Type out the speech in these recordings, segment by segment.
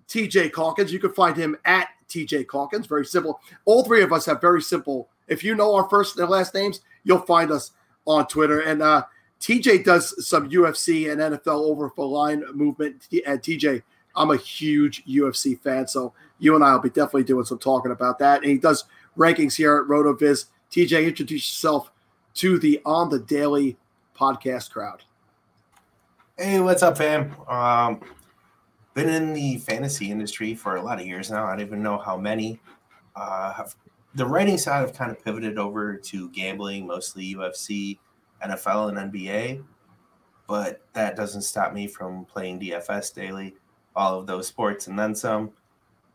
T.J. Calkins. You can find him at T.J. Calkins. Very simple. All three of us have very simple. If you know our first and last names, you'll find us on Twitter. And TJ does some UFC and NFL over for line movement. And TJ, I'm a huge UFC fan, so you and I will be definitely doing some talking about that. And he does rankings here at RotoViz. TJ, introduce yourself to the On the Daily podcast crowd. Hey, what's up, fam? Been in the fantasy industry for a lot of years now. I don't even know how many. The writing side, I've kind of pivoted over to gambling, mostly UFC, NFL, and NBA. But that doesn't stop me from playing DFS daily, all of those sports and then some.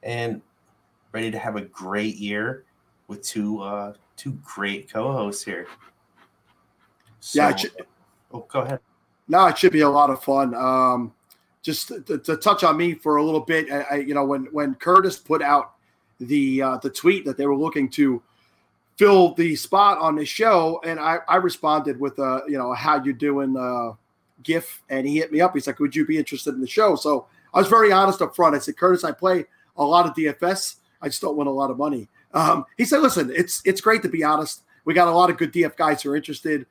And ready to have a great year with two great co-hosts here. So, yeah. Go ahead. No, it should be a lot of fun. Just to touch on me for a little bit, when Curtis put out the tweet that they were looking to fill the spot on the show, and I responded with a how you doing gif, and he hit me up. He's like, would you be interested in the show? So I was very honest up front. I said, Curtis, I play a lot of DFS. I just don't win a lot of money. He said, listen, it's great to be honest. We got a lot of good DF guys who are interested.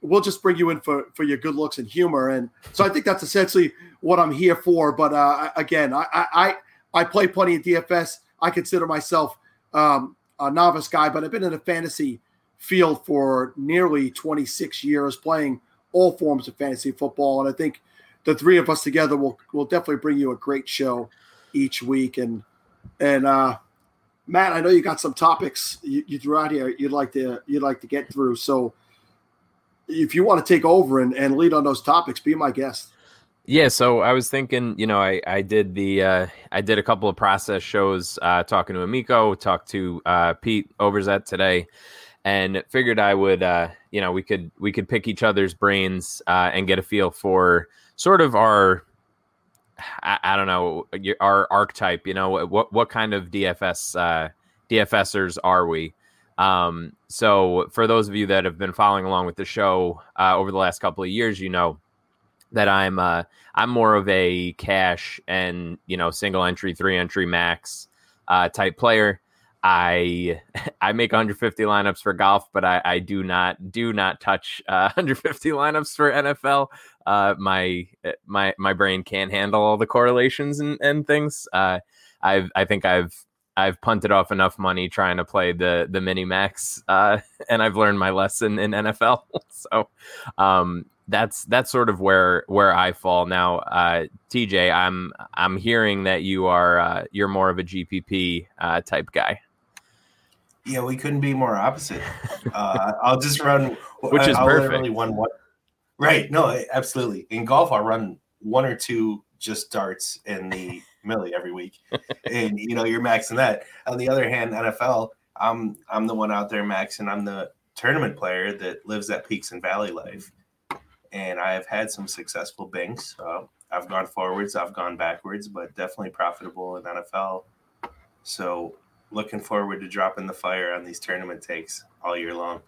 We'll just bring you in for your good looks and humor. And so I think that's essentially what I'm here for. But again, I play plenty of DFS. I consider myself a novice guy, but I've been in the fantasy field for nearly 26 years playing all forms of fantasy football. And I think the three of us together will definitely bring you a great show each week. And Matt, I know you got some topics you threw out here you'd like to get through. So if you want to take over and lead on those topics, be my guest. Yeah, so I was thinking, I did a couple of process shows, talking to Amico, talked to Pete Overzet today, and figured I would, we could pick each other's brains and get a feel for sort of our, I don't know, our archetype. What kind of DFSers are we? So for those of you that have been following along with the show over the last couple of years, that I'm more of a cash and single entry, three entry max type player. I make 150 lineups for golf, but I do not touch 150 lineups for NFL. My brain can't handle all the correlations and things. I think I've punted off enough money trying to play the mini max, and I've learned my lesson in NFL. So that's sort of where I fall now. TJ, I'm hearing that you are you're more of a GPP type guy. Yeah, we couldn't be more opposite. I'll just run, which is perfect. Right? No, absolutely. In golf, I'll run one or two just darts in the millie every week, and you're maxing that. On the other hand, NFL, I'm the one out there maxing. I'm the tournament player that lives that peaks and valley life. And I've had some successful binks. I've gone forwards, I've gone backwards, but definitely profitable in NFL. So looking forward to dropping the fire on these tournament takes all year long.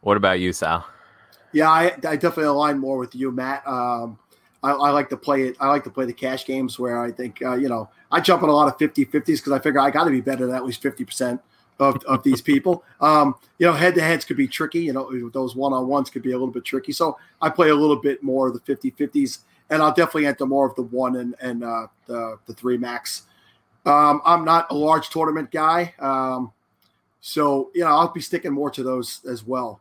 What about you, Sal? Yeah, I definitely align more with you, Matt. I like to play it. I like to play the cash games where I think, I jump on a lot of 50-50s because I figure I got to be better than at least 50% of these people. Head-to-heads could be tricky. Those one-on-ones could be a little bit tricky. So I play a little bit more of the 50-50s, and I'll definitely enter more of the one and the three max. I'm not a large tournament guy. So I'll be sticking more to those as well.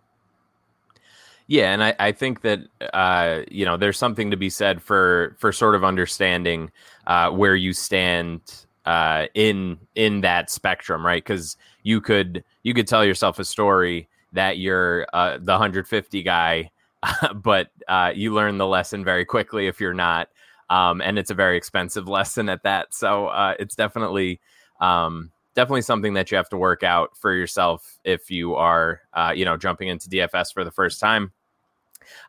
Yeah, and I think that, there's something to be said for sort of understanding where you stand in that spectrum, right? Because you could tell yourself a story that you're the 150 guy, but you learn the lesson very quickly if you're not, and it's a very expensive lesson at that. So it's definitely something that you have to work out for yourself if you are jumping into DFS for the first time.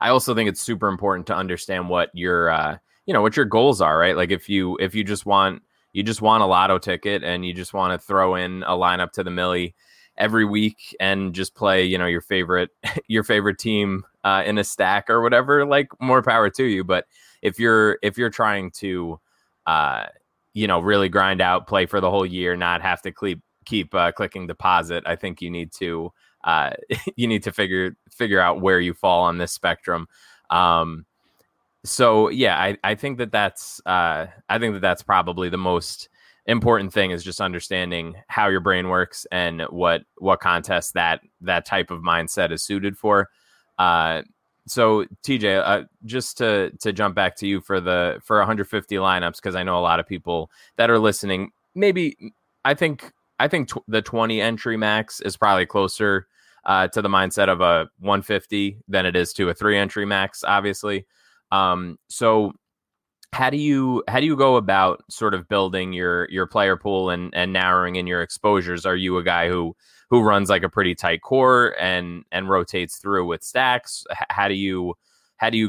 I also think it's super important to understand what your what your goals are, right? Like if you just want a lotto ticket and you just want to throw in a lineup to the millie every week and just play, your favorite team in a stack or whatever, like more power to you. But if you're trying to you know, really grind out, play for the whole year, not have to keep clicking deposit. I think you need to figure out where you fall on this spectrum. So yeah, I think that that's probably the most important thing, is just understanding how your brain works and what contests that type of mindset is suited for. So TJ, just to jump back to you for 150 lineups, because I know a lot of people that are listening. Maybe I think the 20 entry max is probably closer to the mindset of a 150 than it is to a 3 entry max, obviously. So how do you go about sort of building your player pool and narrowing in your exposures? Are you a guy who runs like a pretty tight core and rotates through with stacks? How do you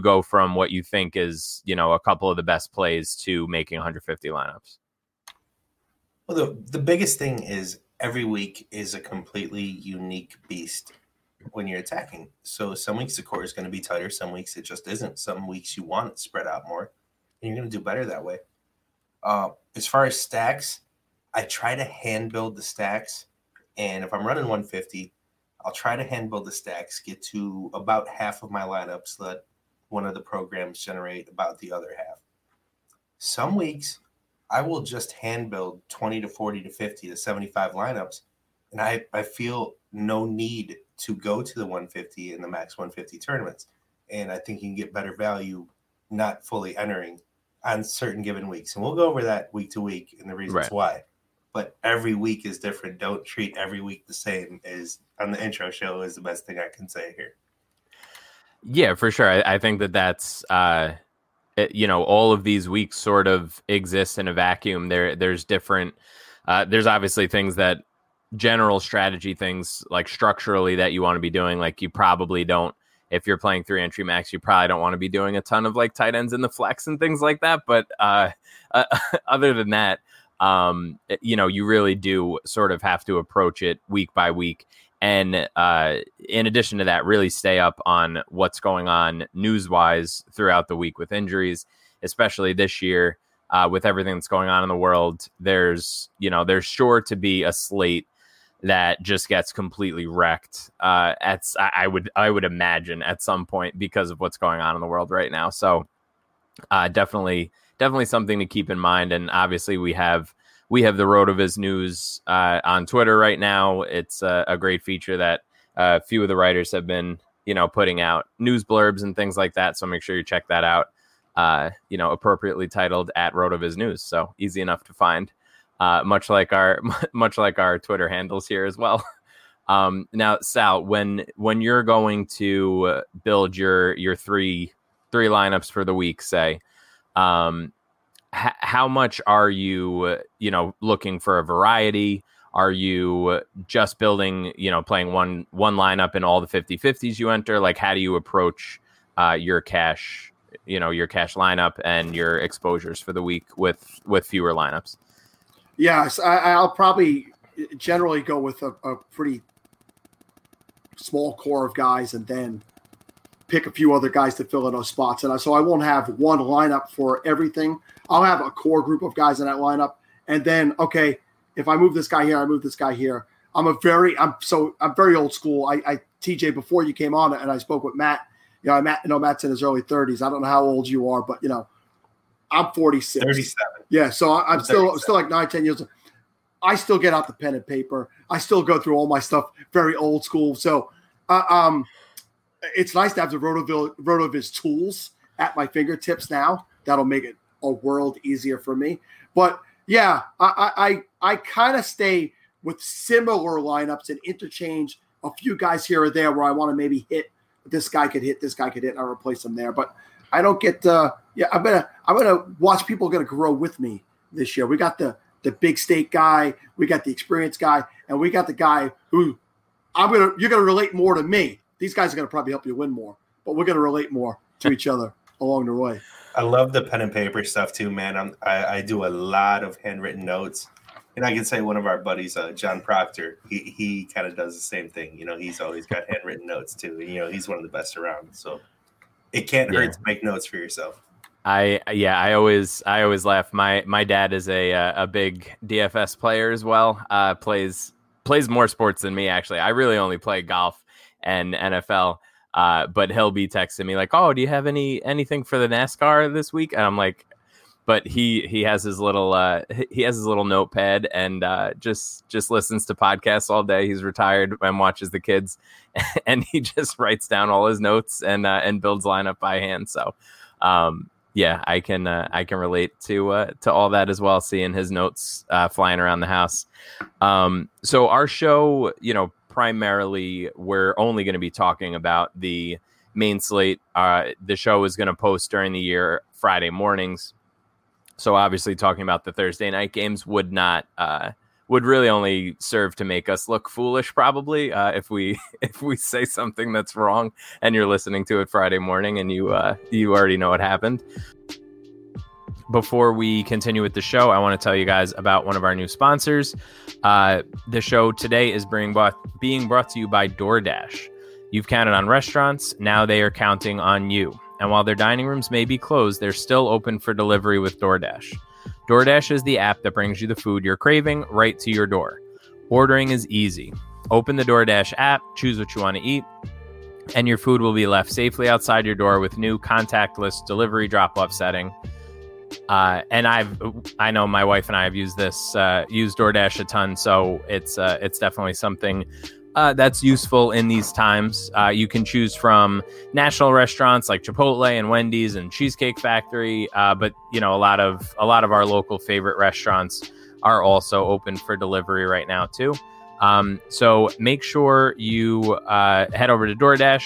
go from what you think is, you know, a couple of the best plays to making 150 lineups? Well, the biggest thing is every week is a completely unique beast when you're attacking. So some weeks the core is going to be tighter. Some weeks it just isn't. Some weeks you want it spread out more, and you're going to do better that way. As far as stacks, I try to hand build the stacks. And if I'm running 150, I'll try to hand build the stacks, get to about half of my lineups, let one of the programs generate about the other half. Some weeks I will just hand build 20 to 40 to 50 to 75 lineups. And I feel no need to go to the 150 and the max 150 tournaments. And I think you can get better value not fully entering on certain given weeks. And we'll go over that week to week and the reasons why. But every week is different. Don't treat every week the same, is on the intro show, is the best thing I can say here. Yeah, for sure. I think that that's, you know, all of these weeks sort of exist in a vacuum. There's different, there's obviously things that, general strategy things like structurally that you want to be doing. Like you probably don't, if you're playing 3 entry max, you probably don't want to be doing a ton of like tight ends in the flex and things like that. But other than that, you know, you really do sort of have to approach it week by week. And in addition to that, really stay up on what's going on news-wise throughout the week with injuries, especially this year with everything that's going on in the world. There's sure to be a slate that just gets completely wrecked I would imagine at some point because of what's going on in the world right now. So definitely something to keep in mind. And obviously we have the RotoViz news on Twitter right now. It's a great feature that a few of the writers have been, you know, putting out news blurbs and things like that. So make sure you check that out, you know, appropriately titled at RotoViz news. So easy enough to find. Much like our Twitter handles here as well. Now, Sal, when you're going to build your three lineups for the week, say, how much are you, you know, looking for a variety? Are you just building, you know, playing one lineup in all the 50-50s you enter? Like, how do you approach your cash lineup and your exposures for the week with fewer lineups? Yes, I'll probably generally go with a pretty small core of guys and then pick a few other guys to fill in those spots. And so I won't have one lineup for everything. I'll have a core group of guys in that lineup. And then, okay, if I move this guy here, I move this guy here. I'm very old school. I TJ, before you came on and I spoke with Matt, you know, Matt's in his early 30s. I don't know how old you are, but, you know, I'm 46. 37. Yeah, so I'm still like 9, 10 years old. I still get out the pen and paper. I still go through all my stuff, very old school. So it's nice to have the RotoViz tools at my fingertips now. That'll make it a world easier for me. But, yeah, I kind of stay with similar lineups and interchange a few guys here or there where I want to maybe hit. This guy could hit, and I replace him there. But I don't get I'm gonna watch people gonna grow with me this year. We got the big state guy, we got the experienced guy, and we got the guy who you're gonna relate more to me. These guys are gonna probably help you win more, but we're gonna relate more to each other along the way. I love the pen and paper stuff too, man. I do a lot of handwritten notes, and I can say one of our buddies, John Proctor, he kind of does the same thing. You know, he's always got handwritten notes too, and you know he's one of the best around. So it can't hurt to make notes for yourself. I always laugh. My dad is a big DFS player as well. Plays more sports than me, actually. I really only play golf and NFL. But he'll be texting me like, "Oh, do you have anything for the NASCAR this week?" And I'm like, but he has his little notepad and just listens to podcasts all day. He's retired and watches the kids, and he just writes down all his notes and builds lineup by hand. So, yeah, I can relate to all that as well. Seeing his notes flying around the house. So our show, primarily, we're only going to be talking about the main slate. The show is going to post during the year Friday mornings. So obviously talking about the Thursday night games would really only serve to make us look foolish, probably, if we say something that's wrong and you're listening to it Friday morning and you already know what happened. Before we continue with the show, I want to tell you guys about one of our new sponsors. The show today is being brought to you by DoorDash. You've counted on restaurants. Now they are counting on you. And while their dining rooms may be closed, they're still open for delivery with DoorDash. DoorDash is the app that brings you the food you're craving right to your door. Ordering is easy. Open the DoorDash app, choose what you want to eat, and your food will be left safely outside your door with new contactless delivery drop-off setting. And I know my wife and I have used DoorDash a ton, so it's definitely something that's useful in these times. You can choose from national restaurants like Chipotle and Wendy's and Cheesecake Factory, but a lot of our local favorite restaurants are also open for delivery right now too. So make sure you head over to DoorDash.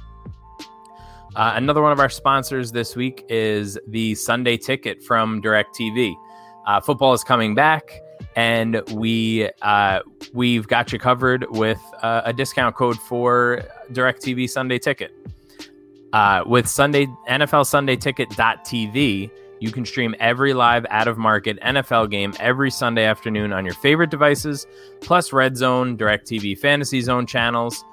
Another one of our sponsors this week is the Sunday Ticket from DirecTV. Football is coming back, and we've got you covered with a discount code for DirecTV Sunday Ticket. With NFLSundayTicket.tv, you can stream every live out-of-market NFL game every Sunday afternoon on your favorite devices, plus Red Zone, DirecTV Fantasy Zone channels.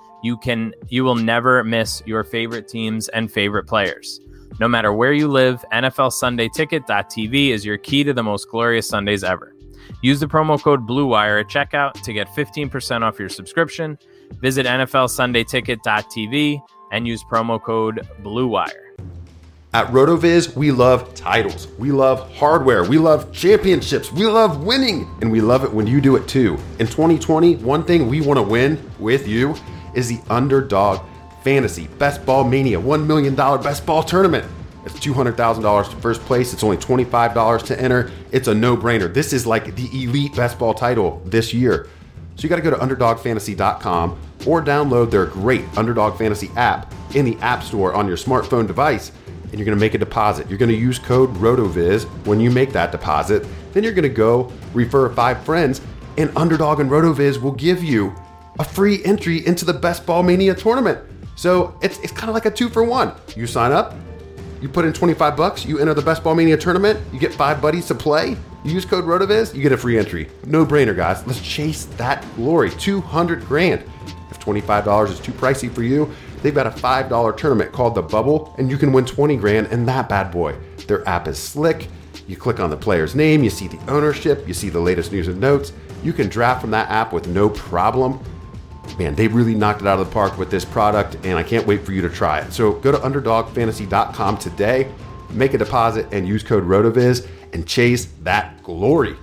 You will never miss your favorite teams and favorite players. No matter where you live, NFLSundayTicket.tv is your key to the most glorious Sundays ever. Use the promo code BLUEWIRE at checkout to get 15% off your subscription. Visit NFLSundayTicket.tv and use promo code BLUEWIRE. At RotoViz, we love titles, we love hardware, we love championships, we love winning, and we love it when you do it too. In 2020, one thing we want to win with you is the Underdog Fantasy Best Ball Mania $1 million Best Ball Tournament. It's $200,000 to first place. It's only $25 to enter. It's a no-brainer. This is like the elite best ball title this year. So you got to go to underdogfantasy.com or download their great Underdog Fantasy app in the App Store on your smartphone device, and you're going to make a deposit. You're going to use code RotoViz when you make that deposit. Then you're going to go refer 5 friends, and Underdog and RotoViz will give you a free entry into the Best Ball Mania tournament. So it's kind of like a 2-for-1. You sign up, you put in $25, you enter the Best Ball Mania tournament, you get 5 buddies to play, you use code RotoViz, you get a free entry. No brainer, guys. Let's chase that glory. $200,000. If $25 is too pricey for you, they've got a $5 tournament called The Bubble, and you can win $20,000 in that bad boy. Their app is slick. You click on the player's name, you see the ownership, you see the latest news and notes. You can draft from that app with no problem. Man, they really knocked it out of the park with this product, and I can't wait for you to try it. So go to underdogfantasy.com today, make a deposit, and use code RotoViz and chase that glory.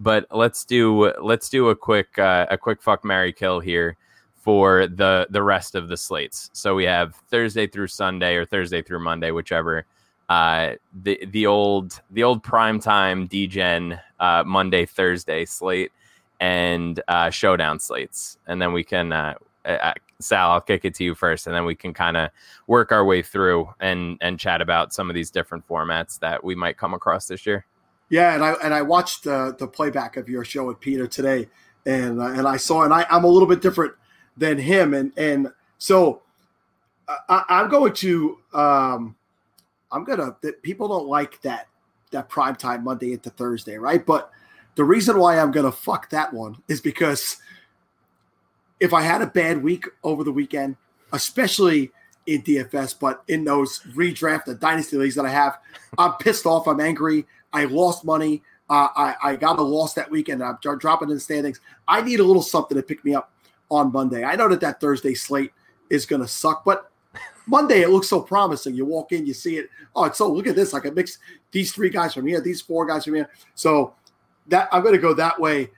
But let's do a quick fuck, marry, kill here for the rest of the slates. So we have Thursday through Sunday or Thursday through Monday, whichever. The old primetime D-Gen Monday, Thursday slate and showdown slates. And then we can Sal, I'll kick it to you first, and then we can kind of work our way through and chat about some of these different formats that we might come across this year. Yeah, and I watched the playback of your show with Peter today, and I saw, and I'm a little bit different than him, and so I'm going to people don't like that primetime Monday into Thursday, right? But the reason why I'm going to fuck that one is because if I had a bad week over the weekend, especially in DFS, but in those redraft and dynasty leagues that I have, I'm pissed off. I'm angry. I lost money. I got a loss that weekend. I'm dropping in standings. I need a little something to pick me up on Monday. I know that Thursday slate is going to suck, but Monday, it looks so promising. You walk in, you see it. Oh, it's so, look at this. I can mix these three guys from here, these four guys from here. So that I'm going to go that way.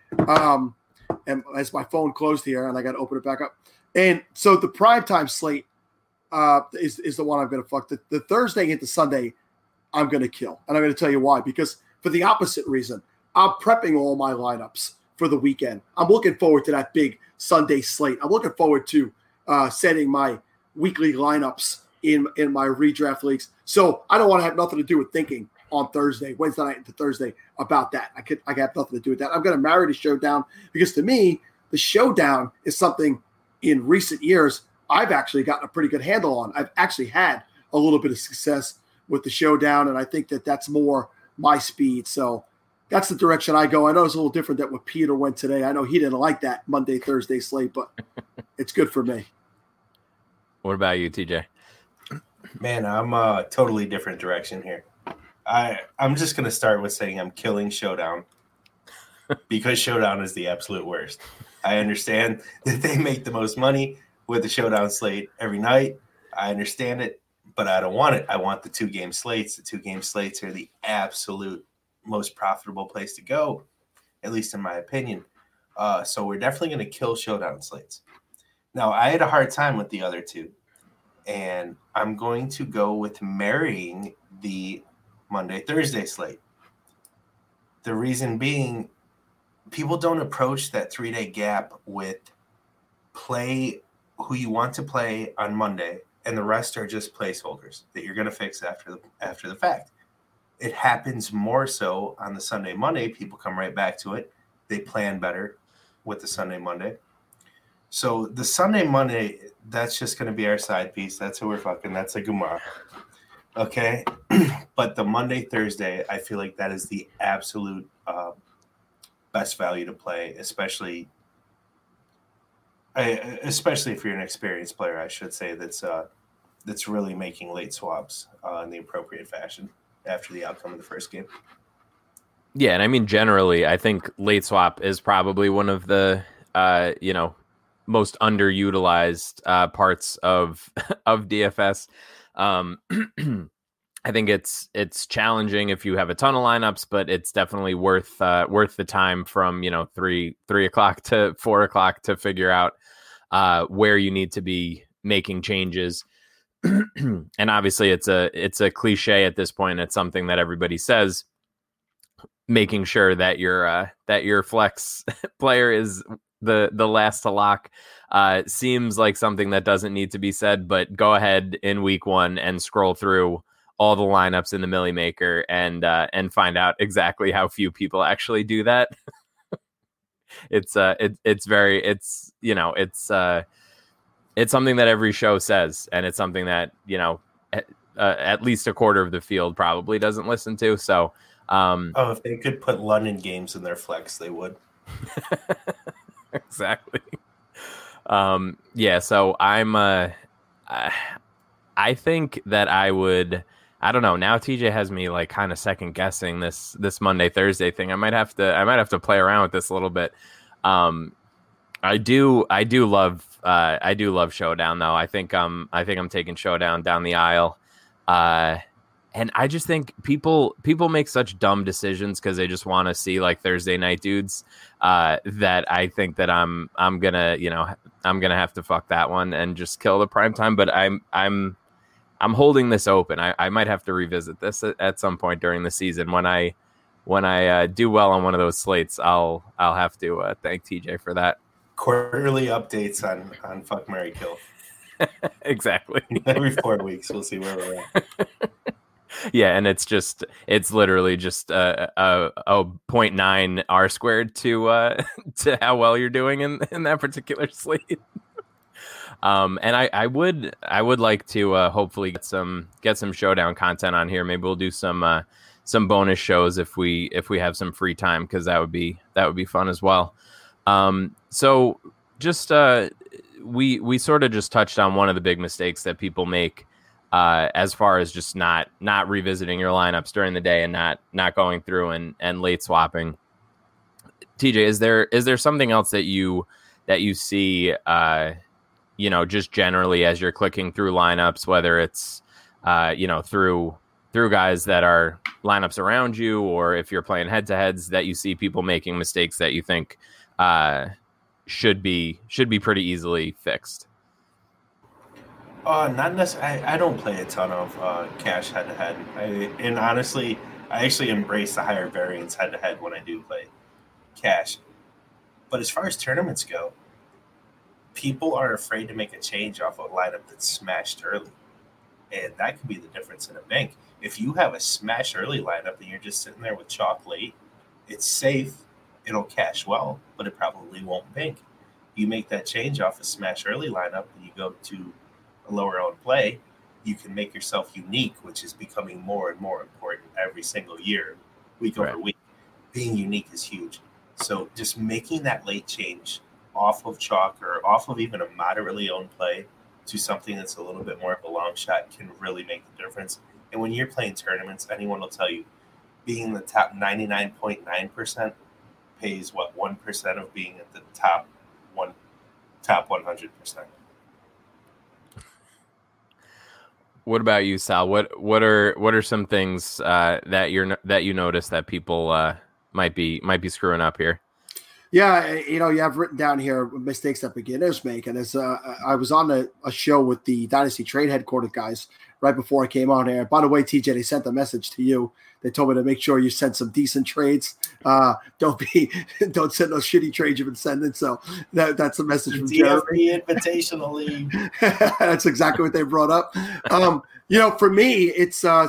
And as my phone closed here, and I got to open it back up. And so the primetime slate is the one I'm going to fuck. The Thursday into Sunday, I'm going to kill. And I'm going to tell you why. Because for the opposite reason, I'm prepping all my lineups for the weekend. I'm looking forward to that big Sunday slate. I'm looking forward to setting my weekly lineups in my redraft leagues. So I don't want to have nothing to do with thinking on Thursday, Wednesday night into Thursday about that. I have nothing to do with that. I'm going to marry the showdown because to me, the showdown is something in recent years I've actually gotten a pretty good handle on. I've actually had a little bit of success with the showdown, and I think that that's more my speed. So that's the direction I go. I know it's a little different than what Peter went today. I know he didn't like that Monday, Thursday slate, but it's good for me. What about you, TJ? Man, I'm a totally different direction here. I'm just going to start with saying I'm killing Showdown because Showdown is the absolute worst. I understand that they make the most money with the Showdown slate every night. I understand it, but I don't want it. I want the two-game slates. The two-game slates are the absolute most profitable place to go, at least in my opinion. So we're definitely going to kill Showdown slates. Now, I had a hard time with the other two, and I'm going to go with marrying the Monday, Thursday slate. The reason being, people don't approach that 3-day gap with play who you want to play on Monday, and the rest are just placeholders that you're going to fix after the fact. It happens more so on the Sunday, Monday. People come right back to it. They plan better with the Sunday, Monday. So the Sunday, Monday, that's just going to be our side piece. That's who we're fucking. That's a Gumar. Okay. But the Monday, Thursday, I feel like that is the absolute best value to play, especially if you're an experienced player, I should say, that's really making late swaps in the appropriate fashion after the outcome of the first game. Yeah, and I mean, generally, I think late swap is probably one of the, most underutilized parts of DFS. I think it's challenging if you have a ton of lineups, but it's definitely worth the time from 3 o'clock to 4 o'clock to figure out where you need to be making changes. And obviously, it's a cliche at this point. It's something that everybody says. Making sure that your flex player is the last to lock seems like something that doesn't need to be said, but go ahead in week one and scroll through all the lineups in the Millie Maker and find out exactly how few people actually do that. It's something that every show says, and it's something that, at least a quarter of the field probably doesn't listen to. So, if they could put London games in their flex, they would. Exactly. So I think that I don't know. Now TJ has me like kind of second guessing this Monday, Thursday thing. I might have to play around with this a little bit. I do love Showdown though. I think I'm taking Showdown down the aisle. And I just think people make such dumb decisions because they just want to see like Thursday night dudes that I think that I'm gonna have to fuck that one and just kill the primetime. But I'm holding this open. I might have to revisit this at some point during the season when I do well on one of those slates. I'll have to thank TJ for that. quarterly updates on Fuck, Marry, Kill. Exactly. Every 4 weeks, we'll see where we're at. Yeah, and it's literally just a 0.9 R squared to how well you're doing in that particular slate. And I would like to hopefully get some showdown content on here. Maybe we'll do some bonus shows if we have some free time, because that would be fun as well. So just we sort of just touched on one of the big mistakes that people make. As far as just not revisiting your lineups during the day and not going through and late swapping. TJ, is there something else that you see, just generally as you're clicking through lineups, whether it's, through guys that are lineups around you, or if you're playing head to heads, that you see people making mistakes that you think should be pretty easily fixed? Not necessarily. I don't play a ton of cash head-to-head. And honestly, I actually embrace the higher variance head-to-head when I do play cash. But as far as tournaments go, people are afraid to make a change off of a lineup that's smashed early. And that could be the difference in a bank. If you have a smash early lineup and you're just sitting there with chalk late, it's safe, it'll cash well, but it probably won't bank. You make that change off a smash early lineup and you go to lower owned play, you can make yourself unique, which is becoming more and more important every single year, week over week. Being unique is huge. So just making that late change off of chalk or off of even a moderately owned play to something that's a little bit more of a long shot can really make the difference. And when you're playing tournaments, anyone will tell you being in the top 99.9% pays 1% of being at the top 100%. What about you, Sal? What are some things that you notice that people might be screwing up here? Yeah, you have written down here mistakes that beginners make, and as I was on a show with the Dynasty Trade Headquarters guys right before I came on here. By the way, TJ, they sent a message to you. They told me to make sure you send some decent trades. Don't send those shitty trades you've been sending. So that's a message from DFB Invitational League. That's exactly what they brought up. For me, it's some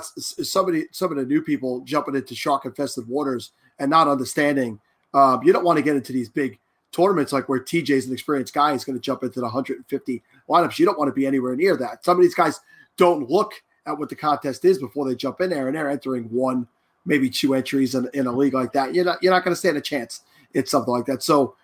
of the new people jumping into shark-infested waters and not understanding. You don't want to get into these big tournaments like where TJ's an experienced guy is going to jump into the 150 lineups. You don't want to be anywhere near that. Some of these guys don't look at what the contest is before they jump in there, and they're entering one, maybe two entries in a league like that. You're not going to stand a chance in something like that. So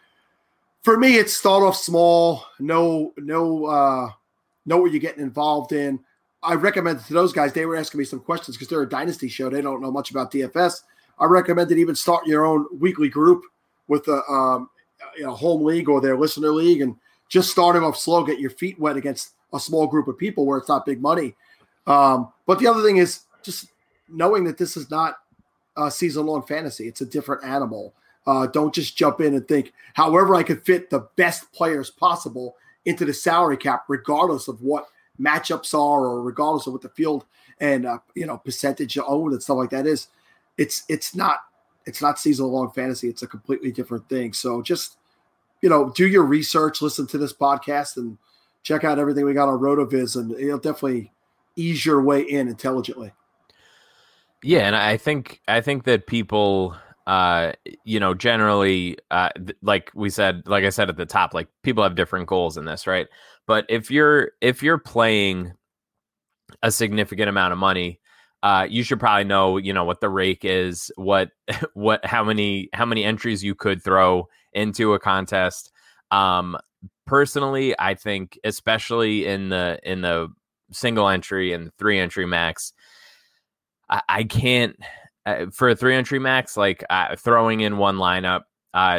for me, it's start off small, know what you're getting involved in. I recommended to those guys, they were asking me some questions because they're a dynasty show. They don't know much about DFS. I recommended even start your own weekly group with a home league or their listener league, and just start them off slow, get your feet wet against a small group of people where it's not big money. But the other thing is just knowing that this is not a season-long fantasy. It's a different animal. Don't just jump in and think, however I could fit the best players possible into the salary cap, regardless of what matchups are or regardless of what the field and percentage you own and stuff like that is. It's not season-long fantasy. It's a completely different thing. So just, do your research, listen to this podcast, and check out everything we got on RotoViz, and it'll definitely ease your way in intelligently. Yeah, and I think that people, generally, like I said at the top, like people have different goals in this, right? But if you're playing a significant amount of money, you should probably know, what the rake is, how many entries you could throw into a contest. Personally, I think, especially in the single entry and three entry max, I can't for a three entry max, throwing in one lineup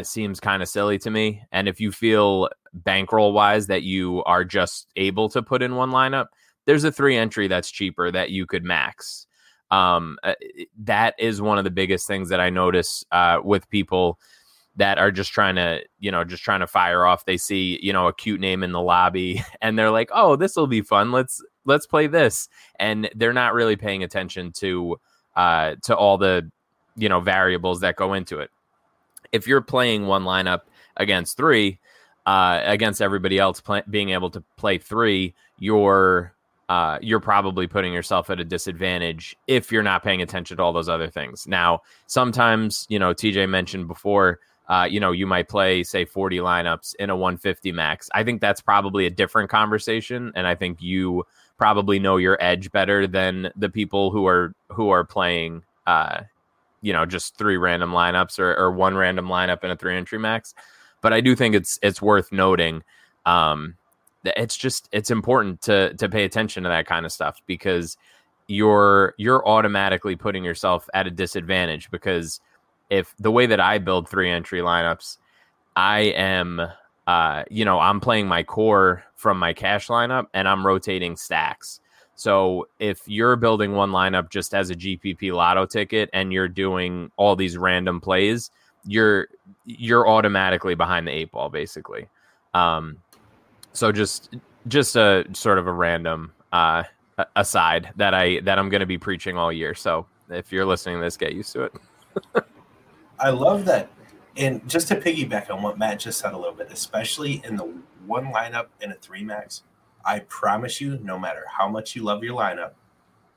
seems kind of silly to me. And if you feel bankroll wise that you are just able to put in one lineup, there's a three entry that's cheaper that you could max. That is one of the biggest things that I notice with people that are just trying to fire off. They see, a cute name in the lobby and they're like, oh, this will be fun. Let's play this. And they're not really paying attention to all the, variables that go into it. If you're playing one lineup against three, against everybody else being able to play three, you're probably putting yourself at a disadvantage if you're not paying attention to all those other things. Now, sometimes, TJ mentioned before, you might play, say, 40 lineups in a 150 max. I think that's probably a different conversation, and I think you probably know your edge better than the people who are playing, just three random lineups or one random lineup in a 3-entry max. But I do think it's worth noting. It's important to pay attention to that kind of stuff, because you're automatically putting yourself at a disadvantage. Because if the way that I build 3-entry lineups, I am, I'm playing my core from my cash lineup and I'm rotating stacks. So if you're building one lineup just as a GPP lotto ticket and you're doing all these random plays, you're automatically behind the 8 ball, basically. So just a sort of a random aside that I'm going to be preaching all year. So if you're listening to this, get used to it. I love that. And just to piggyback on what Matt just said a little bit, especially in the one lineup in a 3 max, I promise you, no matter how much you love your lineup,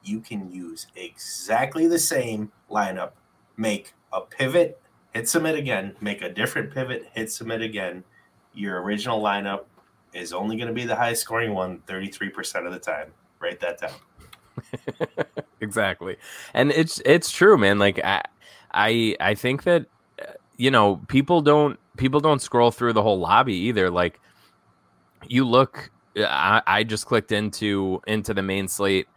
you can use exactly the same lineup, make a pivot, hit submit again, make a different pivot, hit submit again. Your original lineup is only going to be the highest scoring one 33% of the time. Write that down. Exactly. And it's true, man. Like I think that, people don't scroll through the whole lobby either. Like you look, I just clicked into the main slate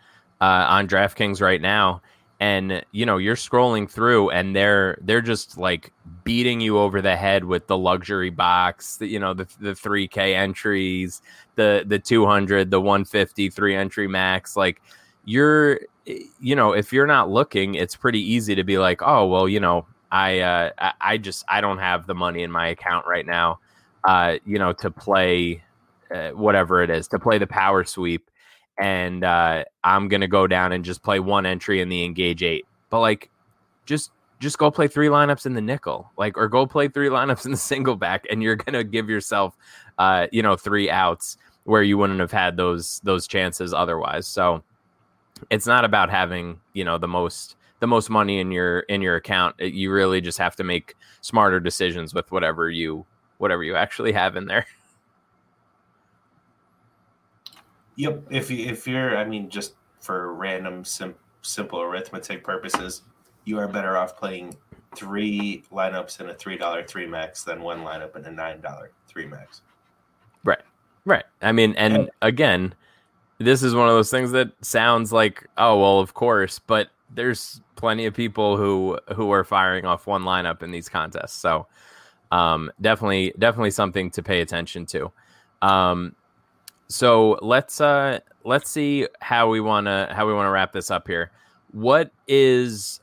on DraftKings right now. And, you're scrolling through and they're just like beating you over the head with the luxury box, the 3K entries, the 200, the 150, 3-entry max. Like if you're not looking, it's pretty easy to be like, oh, well, I don't have the money in my account right now, to play whatever it is, to play the power sweep. And I'm going to go down and just play one entry in the engage 8. But like, just go play 3 lineups in the nickel, like, or go play 3 lineups in the single back. And you're going to give yourself, 3 outs where you wouldn't have had those chances otherwise. So it's not about having, the most money in your account. You really just have to make smarter decisions with whatever you actually have in there. Yep. If you're, just for random simple arithmetic purposes, you are better off playing 3 lineups in a $3 3 max than 1 lineup in a $9 3 max. Right. And again, this is one of those things that sounds like, oh, well, of course, but there's plenty of people who are firing off one lineup in these contests. So, definitely something to pay attention to. So let's see how we wanna wrap this up here. What is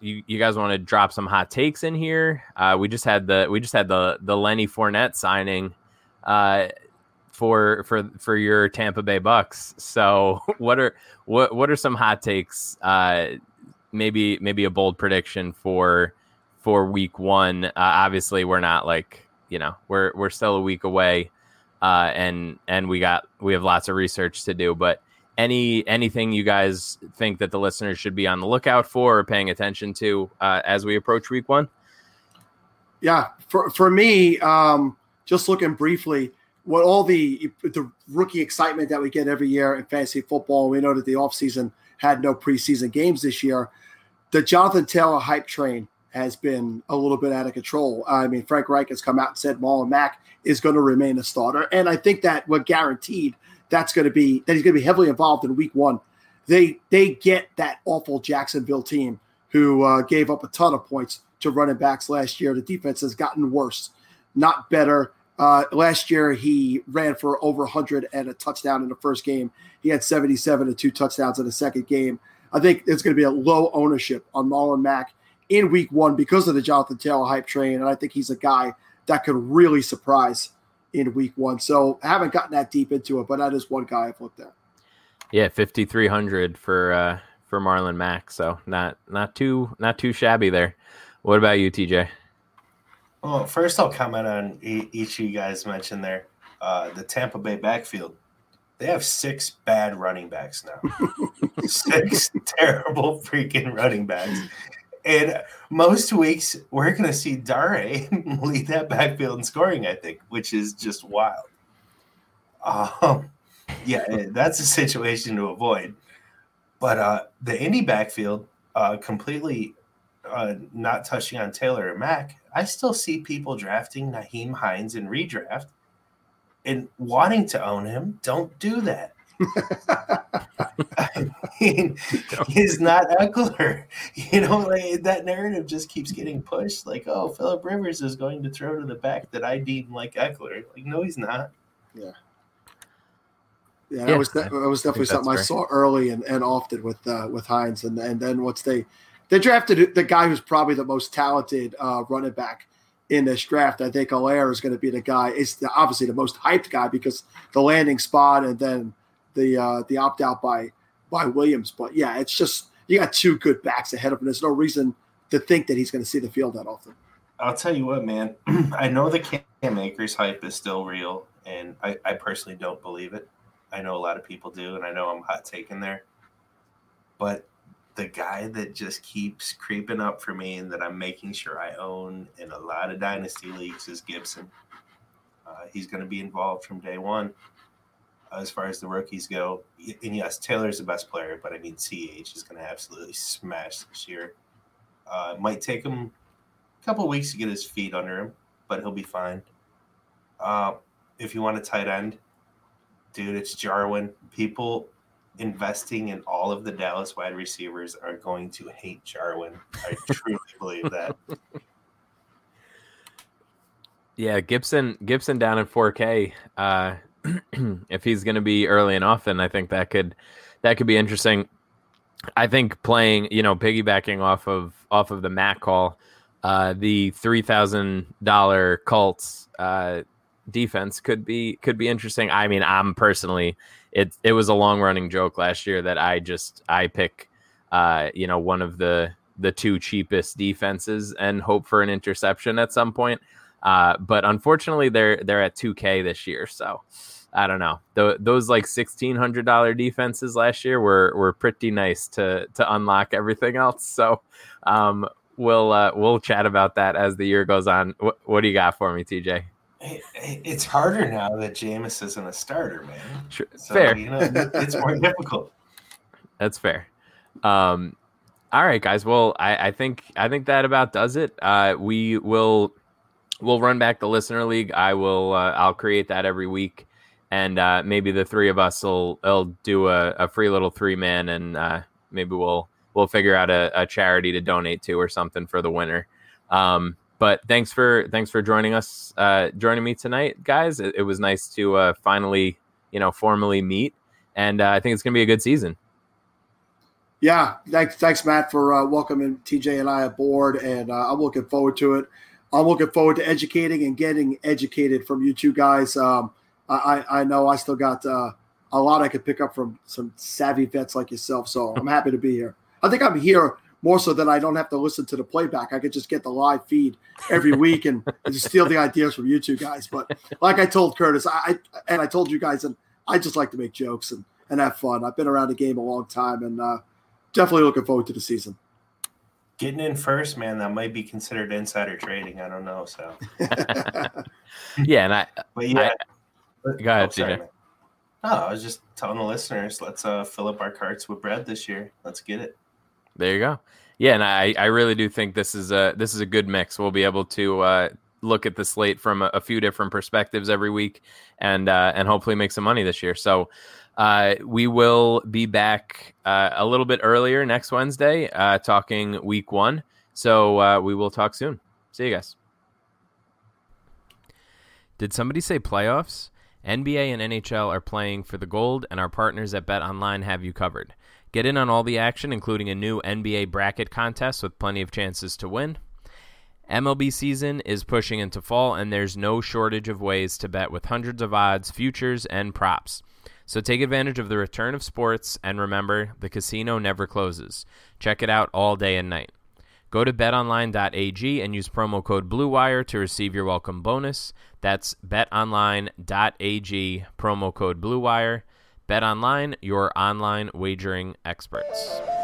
you guys want to drop some hot takes in here? We just had the Lenny Fournette signing for your Tampa Bay Bucks. So what are some hot takes? Maybe a bold prediction for week one. Obviously, we're not like we're still a week away. And we have lots of research to do, but anything you guys think that the listeners should be on the lookout for or paying attention to as we approach week one? Yeah, for me, just looking briefly, what all the rookie excitement that we get every year in fantasy football, we know that the offseason had no preseason games this year. The Jonathan Taylor hype train has been a little bit out of control. Frank Reich has come out and said Marlon Mack is going to remain a starter. And I think that we're guaranteed that he's going to be heavily involved in week one. They get that awful Jacksonville team who gave up a ton of points to running backs last year. The defense has gotten worse, not better. Last year, he ran for over 100 and a touchdown in the first game. He had 77 and 2 touchdowns in the second game. I think there's going to be a low ownership on Marlon Mack in week one because of the Jonathan Taylor hype train. And I think he's a guy that could really surprise in week one. So I haven't gotten that deep into it, but that is one guy I've looked at. Yeah. 5,300 for Marlon Mack. So not too shabby there. What about you, TJ? Well, first I'll comment on each of you guys mentioned there. The Tampa Bay backfield. They have six bad running backs now. Six terrible freaking running backs. And most weeks we're going to see Dare lead that backfield in scoring, I think, which is just wild. Yeah, that's a situation to avoid. But the Indy backfield completely not touching on Taylor or Mack, I still see people drafting Naheem Hines in redraft and wanting to own him. Don't do that. I mean, he's not Eckler. You know, like, that narrative just keeps getting pushed. Like, oh, Phillip Rivers is going to throw to the back that I deem like Eckler. Like, no, he's not. Yeah. Yeah, that was definitely something I saw early and often with Hines, and then once they drafted the guy who's probably the most talented running back in this draft. I think Allaire is going to be the guy. It's obviously the most hyped guy because the landing spot and then the opt out by Williams. But yeah, it's just you got two good backs ahead of him. There's no reason to think that he's going to see the field that often. I'll tell you what, man. I know the Cam Akers hype is still real, and I personally don't believe it. I know a lot of people do, and I know I'm hot taking there. But the guy that just keeps creeping up for me and that I'm making sure I own in a lot of dynasty leagues is Gibson. He's going to be involved from day one as far as the rookies go. And, yes, Taylor's the best player, but, I mean, CH is going to absolutely smash this year. It might take him a couple weeks to get his feet under him, but he'll be fine. If you want a tight end, dude, it's Jarwin. People investing in all of the Dallas wide receivers are going to hate Jarwin. I truly believe that. Yeah, Gibson down in 4K. If he's going to be early and often, I think that could be interesting. I think playing, you know, piggybacking off of the Matt call, the $3,000 Colts defense could be interesting. I mean, I'm personally, it was a long running joke last year that I pick, you know, one of the two cheapest defenses and hope for an interception at some point. But unfortunately they're at 2K this year. So I don't know. Those like $1,600 defenses last year were pretty nice to unlock everything else. So, we'll chat about that as the year goes on. What do you got for me, TJ? It's harder now that Jameis isn't a starter, man. Sure. So, fair. You know, it's more difficult. That's fair. All right, guys. Well, I think that about does it. We'll run back the listener league. I'll create that every week, and maybe the three of us will do a free little 3-man, and maybe we'll figure out a charity to donate to or something for the winner. But thanks for joining me tonight, guys. It was nice to finally, you know, formally meet, and I think it's going to be a good season. Yeah, thanks, Matt, for welcoming TJ and I aboard, and I'm looking forward to it. I'm looking forward to educating and getting educated from you two guys. I know I still got a lot I could pick up from some savvy vets like yourself, so I'm happy to be here. I think I'm here more so that I don't have to listen to the playback. I could just get the live feed every week and just steal the ideas from you two guys. But like I told Curtis, I told you guys, and I just like to make jokes and have fun. I've been around the game a long time, and definitely looking forward to the season. Getting in first, man, that might be considered insider trading. I don't know. So yeah, and go ahead, TJ. No, I was just telling the listeners, let's fill up our carts with bread this year. Let's get it. There you go. Yeah, and I really do think this is a good mix. We'll be able to look at the slate from a few different perspectives every week, and hopefully make some money this year. So we will be back a little bit earlier next Wednesday, talking week one. So we will talk soon. See you guys. Did somebody say playoffs? NBA and NHL are playing for the gold, and our partners at BetOnline have you covered. Get in on all the action, including a new NBA bracket contest with plenty of chances to win. MLB season is pushing into fall, and there's no shortage of ways to bet with hundreds of odds, futures, and props. So take advantage of the return of sports, and remember, the casino never closes. Check it out all day and night. Go to betonline.ag and use promo code BlueWire to receive your welcome bonus. That's betonline.ag, promo code BlueWire. BetOnline, your online wagering experts.